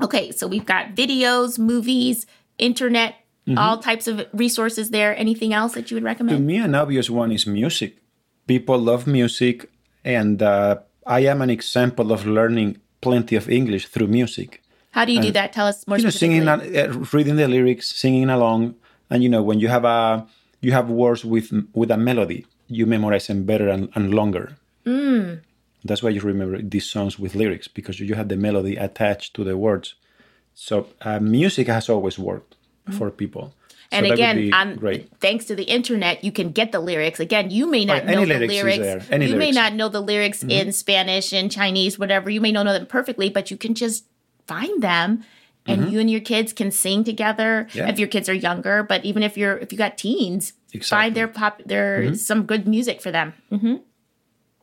Okay, so we've got videos, movies, internet, mm-hmm. all types of resources there. Anything else that you would recommend? To me, an obvious one is music. People love music, and uh, I am an example of learning plenty of English through music. How do you do that? Tell us more. You know, singing, uh, reading the lyrics, singing along, and you know when you have a you have words with with a melody, you memorize them better and, and longer. Mm. That's why you remember these songs with lyrics because you have the melody attached to the words. So uh, music has always worked mm. for people. And so again, um, thanks to the internet, you can get the lyrics. Again, you may not right, know the lyrics. lyrics. You lyrics. may not know the lyrics mm-hmm. in Spanish and Chinese, whatever. You may not know them perfectly, but you can just find them and mm-hmm. you and your kids can sing together yeah. if your kids are younger, but even if you're if you got teens exactly. find their pop their mm-hmm. some good music for them mm-hmm.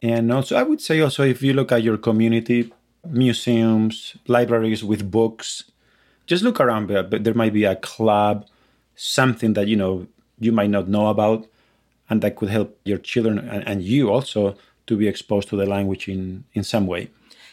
and also I would say also if you look at your community, museums, libraries with books, just look around, but there might be a club, something that you know you might not know about and that could help your children and, and you also to be exposed to the language in in some way.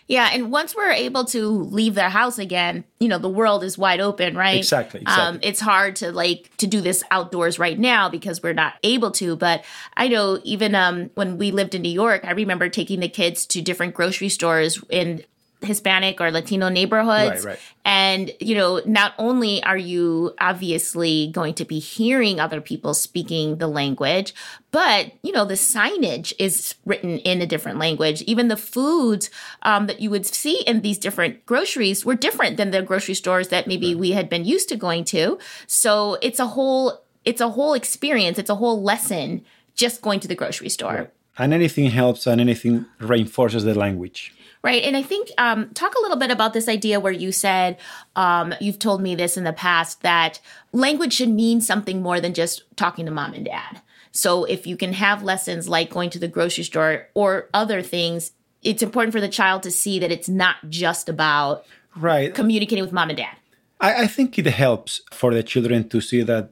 Yeah. And once we're able to leave their house again, you know, the world is wide open, right? Exactly. exactly. Um, it's hard to like to do this outdoors right now because we're not able to. But I know even um, when we lived in New York, I remember taking the kids to different grocery stores in Hispanic or Latino neighborhoods. Right, right. And, you know, not only are you obviously going to be hearing other people speaking the language, but, you know, the signage is written in a different language. Even the foods um, that you would see in these different groceries were different than the grocery stores that maybe right. we had been used to going to. So it's a whole, it's a whole experience. It's a whole lesson just going to the grocery store. Right. And anything helps and anything reinforces the language. Right. And I think um, talk a little bit about this idea where you said um, you've told me this in the past that language should mean something more than just talking to mom and dad. So if you can have lessons like going to the grocery store or other things, it's important for the child to see that it's not just about right. communicating with mom and dad. I, I think it helps for the children to see that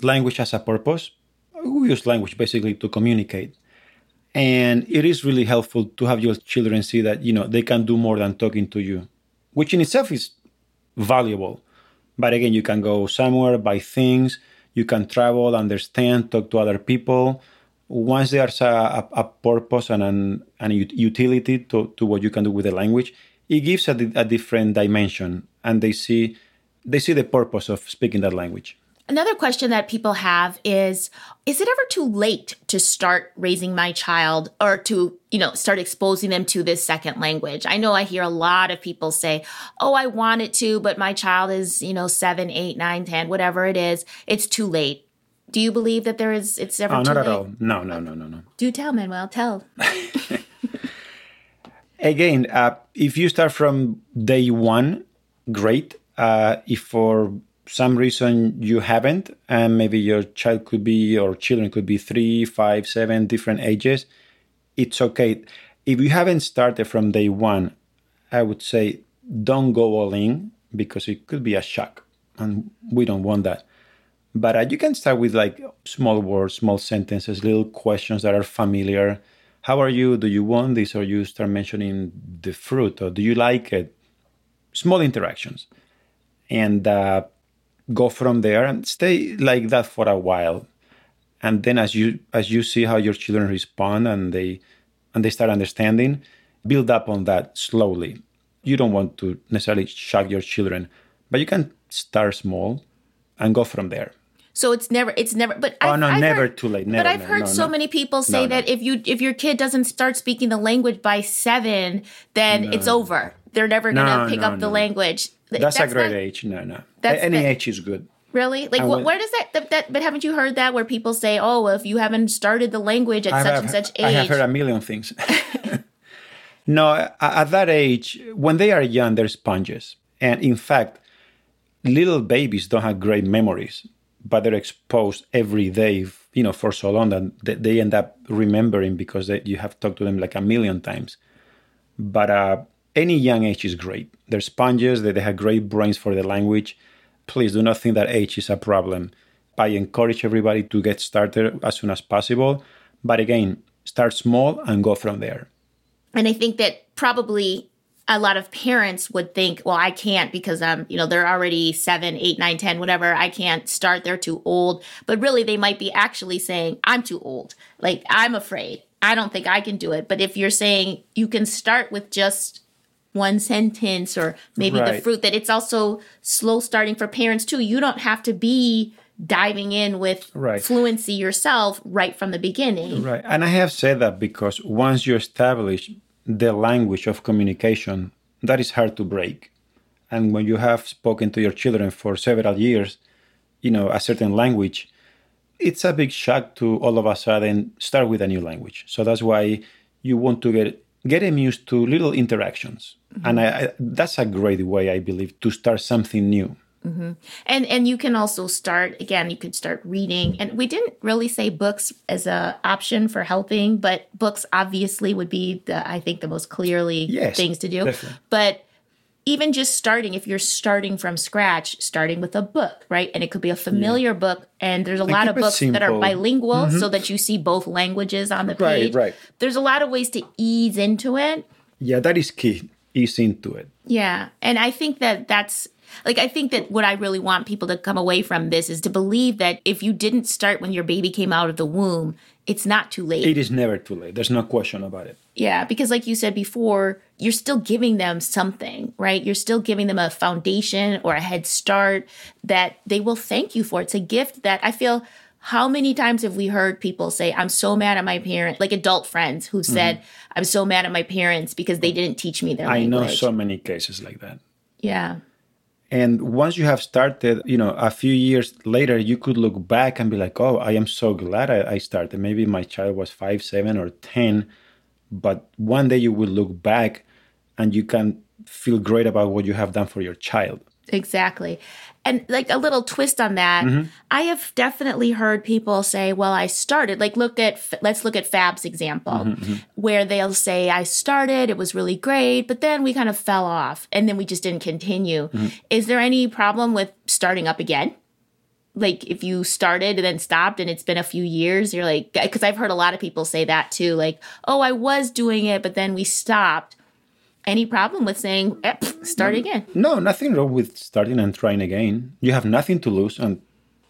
language has a purpose. We use language basically to communicate. And it is really helpful to have your children see that, you know, they can do more than talking to you, which in itself is valuable. But again, you can go somewhere, buy things, you can travel, understand, talk to other people. Once there's a, a, a purpose and an, an utility to, to what you can do with the language, it gives a, a different dimension. And they see, they see the purpose of speaking that language. Another question that people have is, is it ever too late to start raising my child or to, you know, start exposing them to this second language? I know I hear a lot of people say, oh, I wanted to, but my child is, you know, seven, eight, nine, ten, whatever it is. It's too late. Do you believe that there is, it's ever oh, too late? Oh, not at all. No, no, no, no, no. Do tell, Manuel, tell. Again, uh, if you start from day one, great. Uh, if for... some reason you haven't, and maybe your child could be, or children could be three, five, seven different ages, it's okay. If you haven't started from day one, I would say don't go all in because it could be a shock, and we don't want that. But uh, you can start with like small words, small sentences, little questions that are familiar. How are you? Do you want this? Or you start mentioning the fruit, or do you like it? Small interactions. And, uh, go from there and stay like that for a while. And then as you as you see how your children respond and they and they start understanding, build up on that slowly. You don't want to necessarily shock your children, but you can start small and go from there. So it's never, it's never, but oh, I've, no, I've never heard, too late. Never, but I've no, heard no, so no. many people say no, that no. if you, if your kid doesn't start speaking the language by seven, then no. it's over. They're never going to no, pick no, up no. the language. That's, that's a great not, age. No, no. That's Any that, age is good. Really? Like, when, where does that, that, that, but haven't you heard that where people say, oh, well, if you haven't started the language at I such have, and such age. I have heard a million things. No, at that age, when they are young, they're sponges. And in fact, little babies don't have great memories, but they're exposed every day, you know, for so long that they end up remembering because they, you have talked to them like a million times. But, uh, any young age is great. They're sponges, they, they have great brains for the language. Please do not think that age is a problem. I encourage everybody to get started as soon as possible. But again, start small and go from there. And I think that probably a lot of parents would think, well, I can't because um, you know, they're already seven, eight, nine, ten, whatever. I can't start. They're too old. But really, they might be actually saying, I'm too old. Like, I'm afraid. I don't think I can do it. But if you're saying you can start with just one sentence or maybe right. the fruit, that it's also slow starting for parents too. You don't have to be diving in with right. fluency yourself right from the beginning. Right. And I have said that because once you establish the language of communication, that is hard to break. And when you have spoken to your children for several years, you know, a certain language, it's a big shock to all of a sudden start with a new language. So that's why you want to get Get them used to little interactions. Mm-hmm. And I, I, that's a great way, I believe, to start something new. Mm-hmm. And and you can also start, again, you could start reading. And we didn't really say books as an option for helping, but books obviously would be, the, I think, the most clearly yes, things to do. Definitely. But even just starting, if you're starting from scratch, starting with a book, right? And it could be a familiar yeah. book. And there's a and lot of books simple. that are bilingual mm-hmm. so that you see both languages on the right, page. Right, right. There's a lot of ways to ease into it. Yeah, that is key. ease into it. Yeah. And I think that that's like, I think that what I really want people to come away from this is to believe that if you didn't start when your baby came out of the womb, it's not too late. It is never too late. There's no question about it. Yeah, because like you said before, you're still giving them something, right? You're still giving them a foundation or a head start that they will thank you for. It's a gift that I feel, how many times have we heard people say, I'm so mad at my parents, like adult friends who've said, mm-hmm. I'm so mad at my parents because they didn't teach me their I language. I know so many cases like that. Yeah. And once you have started, you know, a few years later, you could look back and be like, oh, I am so glad I, I started. Maybe my child was five, seven, or ten. But one day you will look back and you can feel great about what you have done for your child. Exactly. And like a little twist on that, mm-hmm. I have definitely heard people say, well, I started, like looked at, let's look at Fab's example, mm-hmm. where they'll say, I started, it was really great, but then we kind of fell off and then we just didn't continue. Mm-hmm. Is there any problem with starting up again? Like if you started and then stopped and it's been a few years, you're like, because I've heard a lot of people say that too, like, oh, I was doing it, but then we stopped. Any problem with saying, eh, pff, start again? No, nothing wrong with starting and trying again. You have nothing to lose and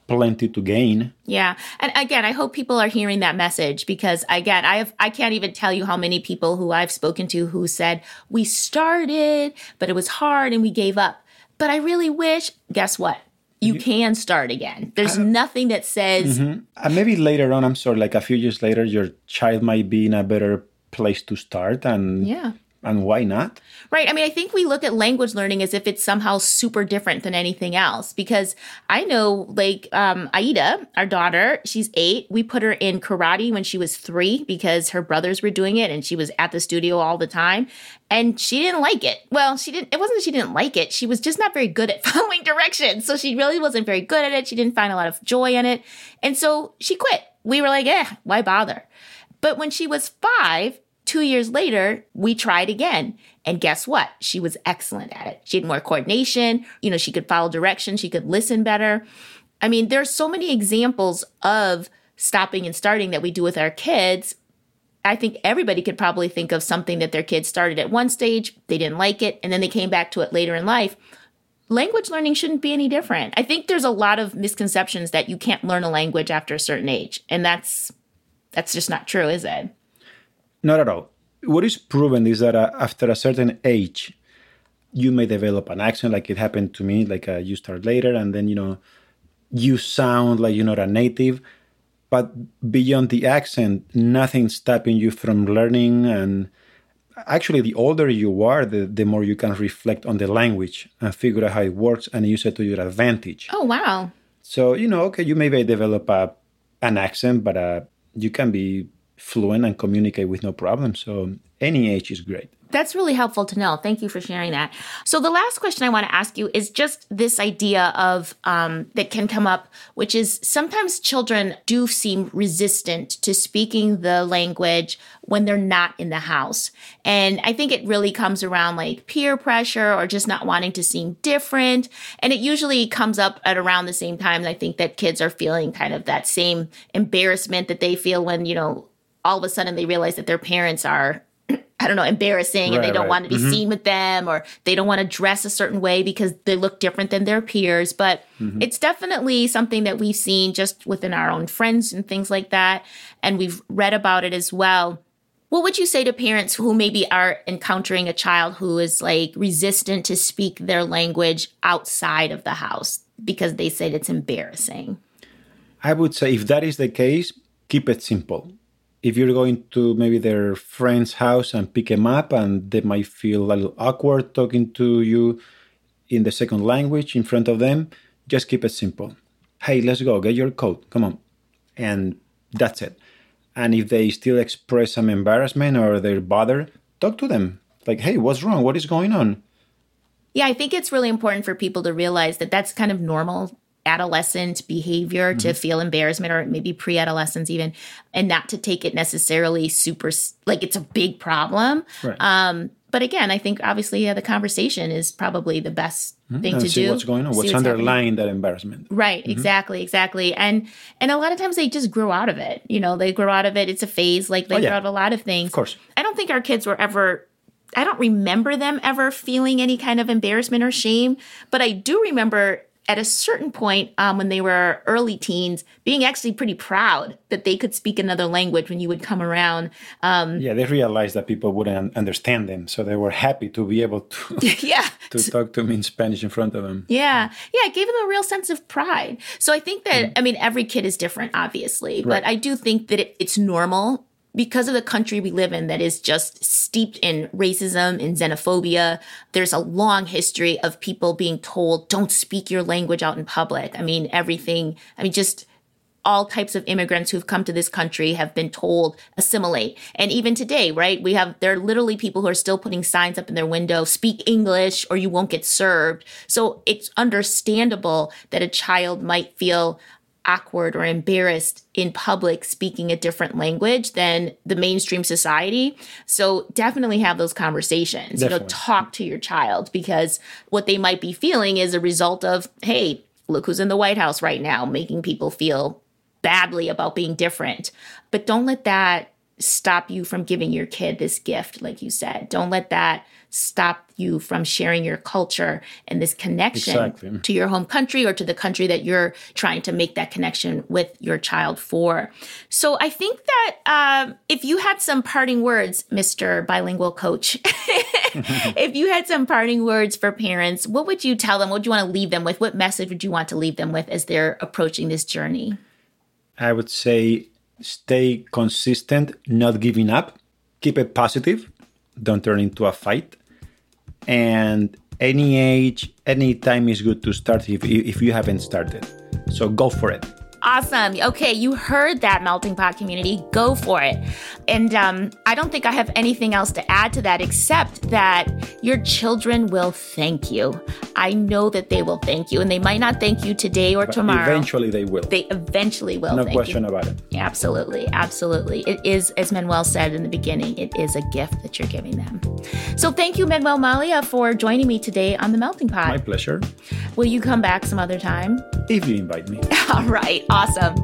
plenty to gain. Yeah. And again, I hope people are hearing that message because, again, I have I can't even tell you how many people who I've spoken to who said, we started, but it was hard and we gave up. But I really wish, guess what? You, you can start again. There's nothing that says... Mm-hmm. And maybe later on, I'm sorry, like a few years later, your child might be in a better place to start and... Yeah. And why not? Right. I mean, I think we look at language learning as if it's somehow super different than anything else, because I know like um, Aida, our daughter, she's eight. We put her in karate when she was three because her brothers were doing it and she was at the studio all the time. And she didn't like it. Well, she didn't. It wasn't that she didn't like it. She was just not very good at following directions. So she really wasn't very good at it. She didn't find a lot of joy in it. And so she quit. We were like, eh, why bother? But when she was five, Two years later, we tried again. And guess what? She was excellent at it. She had more coordination. You know, she could follow directions. She could listen better. I mean, there are so many examples of stopping and starting that we do with our kids. I think everybody could probably think of something that their kids started at one stage, they didn't like it, and then they came back to it later in life. Language learning shouldn't be any different. I think there's a lot of misconceptions that you can't learn a language after a certain age. And that's that's just not true, is it? Not at all. What is proven is that uh, after a certain age, you may develop an accent, like it happened to me, like uh, you start later, and then, you know, you sound like you're not a native. But beyond the accent, nothing's stopping you from learning. And actually, the older you are, the, the more you can reflect on the language and figure out how it works and use it to your advantage. Oh, wow. So, you know, okay, you maybe develop uh, an accent, but uh, you can be fluent and communicate with no problem. So any age is great. That's really helpful to know. Thank you for sharing that. So the last question I want to ask you is just this idea of um, that can come up, which is sometimes children do seem resistant to speaking the language when they're not in the house. And I think it really comes around like peer pressure or just not wanting to seem different. And it usually comes up at around the same time. And I think that kids are feeling kind of that same embarrassment that they feel when, you know, all of a sudden they realize that their parents are, I don't know, embarrassing, right, and they don't right. want to be mm-hmm. seen with them, or they don't want to dress a certain way because they look different than their peers. But mm-hmm. it's definitely something that we've seen just within our own friends and things like that. And we've read about it as well. What would you say to parents who maybe are encountering a child who is like resistant to speak their language outside of the house because they said it's embarrassing? I would say if that is the case, keep it simple. If you're going to maybe their friend's house and pick them up and they might feel a little awkward talking to you in the second language in front of them, just keep it simple. Hey, let's go. Get your coat. Come on. And that's it. And if they still express some embarrassment or they're bothered, talk to them. Like, hey, what's wrong? What is going on? Yeah, I think it's really important for people to realize that that's kind of normal adolescent behavior, mm-hmm. to feel embarrassment, or maybe pre-adolescence even, and not to take it necessarily super, like it's a big problem. Right. Um, but again, I think obviously yeah, the conversation is probably the best mm-hmm. thing and to see do. See what's going on, see what's, what's underlying happening. That embarrassment. Right, mm-hmm. exactly, exactly. And and a lot of times they just grow out of it. You know, they grow out of it. It's a phase, like they oh, yeah. grow out of a lot of things. Of course. I don't think our kids were ever I don't remember them ever feeling any kind of embarrassment or shame, but I do remember at a certain point um, when they were early teens being actually pretty proud that they could speak another language when you would come around. Um, yeah, they realized that people wouldn't understand them. So they were happy to be able to, yeah. to talk to me in Spanish in front of them. Yeah. Yeah. It gave them a real sense of pride. So I think that, mm-hmm. I mean, every kid is different, obviously, right. But I do think that it, it's normal because of the country we live in that is just steeped in racism and xenophobia. There's a long history of people being told, don't speak your language out in public. I mean, everything, I mean, just all types of immigrants who've come to this country have been told, assimilate. And even today, right, we have, there are literally people who are still putting signs up in their window, speak English or you won't get served. So it's understandable that a child might feel awkward or embarrassed in public speaking a different language than the mainstream society. So definitely have those conversations. Definitely. You know, talk to your child because what they might be feeling is a result of, hey, look who's in the White House right now, making people feel badly about being different. But don't let that stop you from giving your kid this gift, like you said. Don't let that stop you from sharing your culture and this connection exactly. to your home country or to the country that you're trying to make that connection with your child for. So I think that um, if you had some parting words, Mister Bilingual Coach, if you had some parting words for parents, what would you tell them? What would you want to leave them with? What message would you want to leave them with as they're approaching this journey? I would say stay consistent, not giving up. Keep it positive. Don't turn into a fight. And any age, any time is good to start if, if you haven't started. So go for it. Awesome. Okay, you heard that, Melting Pot community. Go for it. And um, I don't think I have anything else to add to that except that your children will thank you. I know that they will thank you. And they might not thank you today or but tomorrow. Eventually they will. They eventually will. No question about it. Yeah, absolutely. Absolutely. It is, as Manuel said in the beginning, it is a gift that you're giving them. So thank you, Manuel Malia, for joining me today on The Melting Pot. My pleasure. Will you come back some other time? If you invite me. All right. Awesome.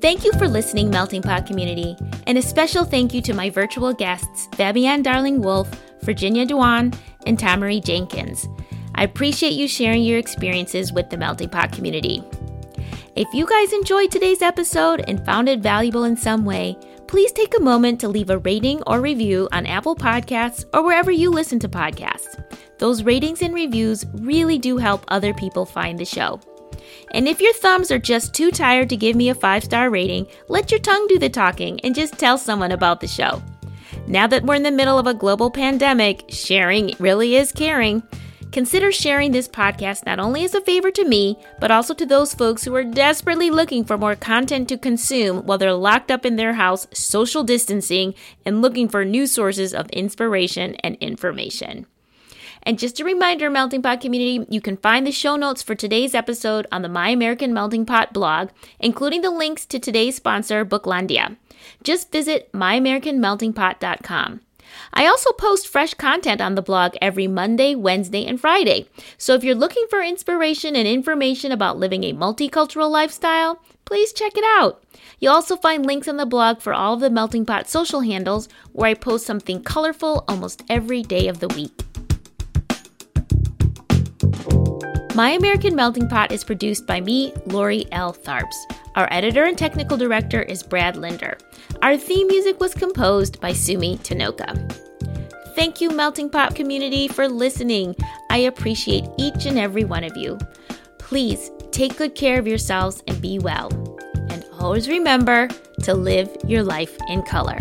Thank you for listening, Melting Pot community, and a special thank you to my virtual guests, Fabienne Darling Wolf, Virginia Duan, and Tamari Jenkins. I appreciate you sharing your experiences with the Melting Pot community. If you guys enjoyed today's episode and found it valuable in some way, please take a moment to leave a rating or review on Apple Podcasts or wherever you listen to podcasts. Those ratings and reviews really do help other people find the show. And if your thumbs are just too tired to give me a five-star rating, let your tongue do the talking and just tell someone about the show. Now that we're in the middle of a global pandemic, sharing really is caring. Consider sharing this podcast not only as a favor to me, but also to those folks who are desperately looking for more content to consume while they're locked up in their house, social distancing, and looking for new sources of inspiration and information. And just a reminder, Melting Pot community, you can find the show notes for today's episode on the My American Melting Pot blog, including the links to today's sponsor, Booklandia. Just visit my american melting pot dot com. I also post fresh content on the blog every Monday, Wednesday, and Friday. So if you're looking for inspiration and information about living a multicultural lifestyle, please check it out. You'll also find links on the blog for all of the Melting Pot social handles, where I post something colorful almost every day of the week. My American Melting Pot is produced by me, Lori L. Tharps. Our editor and technical director is Brad Linder. Our theme music was composed by Sumi Tanoka. Thank you, Melting Pot community, for listening. I appreciate each and every one of you. Please take good care of yourselves and be well. And always remember to live your life in color.